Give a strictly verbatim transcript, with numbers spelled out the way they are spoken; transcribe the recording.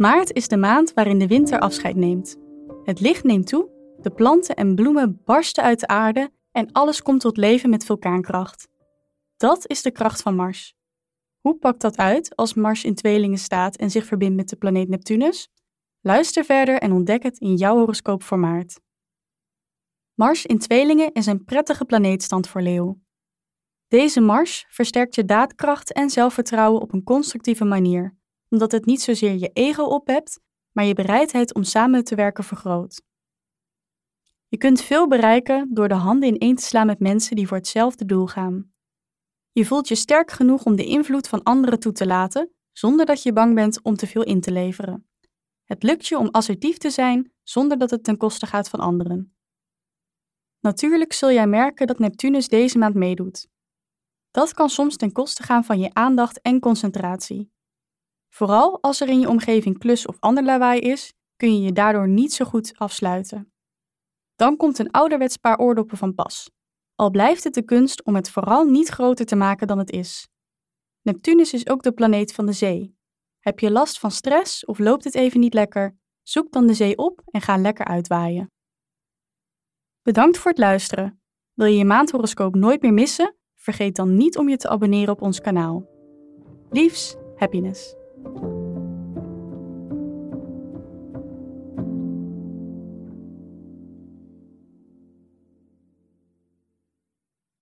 Maart is de maand waarin de winter afscheid neemt. Het licht neemt toe, de planten en bloemen barsten uit de aarde en alles komt tot leven met vulkaankracht. Dat is de kracht van Mars. Hoe pakt dat uit als Mars in Tweelingen staat en zich verbindt met de planeet Neptunus? Luister verder en ontdek het in jouw horoscoop voor maart. Mars in Tweelingen is een prettige planeetstand voor Leeuw. Deze Mars versterkt je daadkracht en zelfvertrouwen op een constructieve manier, omdat het niet zozeer je ego ophebt, maar je bereidheid om samen te werken vergroot. Je kunt veel bereiken door de handen ineen te slaan met mensen die voor hetzelfde doel gaan. Je voelt je sterk genoeg om de invloed van anderen toe te laten, zonder dat je bang bent om te veel in te leveren. Het lukt je om assertief te zijn, zonder dat het ten koste gaat van anderen. Natuurlijk zul jij merken dat Neptunus deze maand meedoet. Dat kan soms ten koste gaan van je aandacht en concentratie. Vooral als er in je omgeving klus of ander lawaai is, kun je je daardoor niet zo goed afsluiten. Dan komt een ouderwets paar oordoppen van pas. Al blijft het de kunst om het vooral niet groter te maken dan het is. Neptunus is ook de planeet van de zee. Heb je last van stress of loopt het even niet lekker? Zoek dan de zee op en ga lekker uitwaaien. Bedankt voor het luisteren. Wil je je maandhoroscoop nooit meer missen? Vergeet dan niet om je te abonneren op ons kanaal. Liefs, Happinez.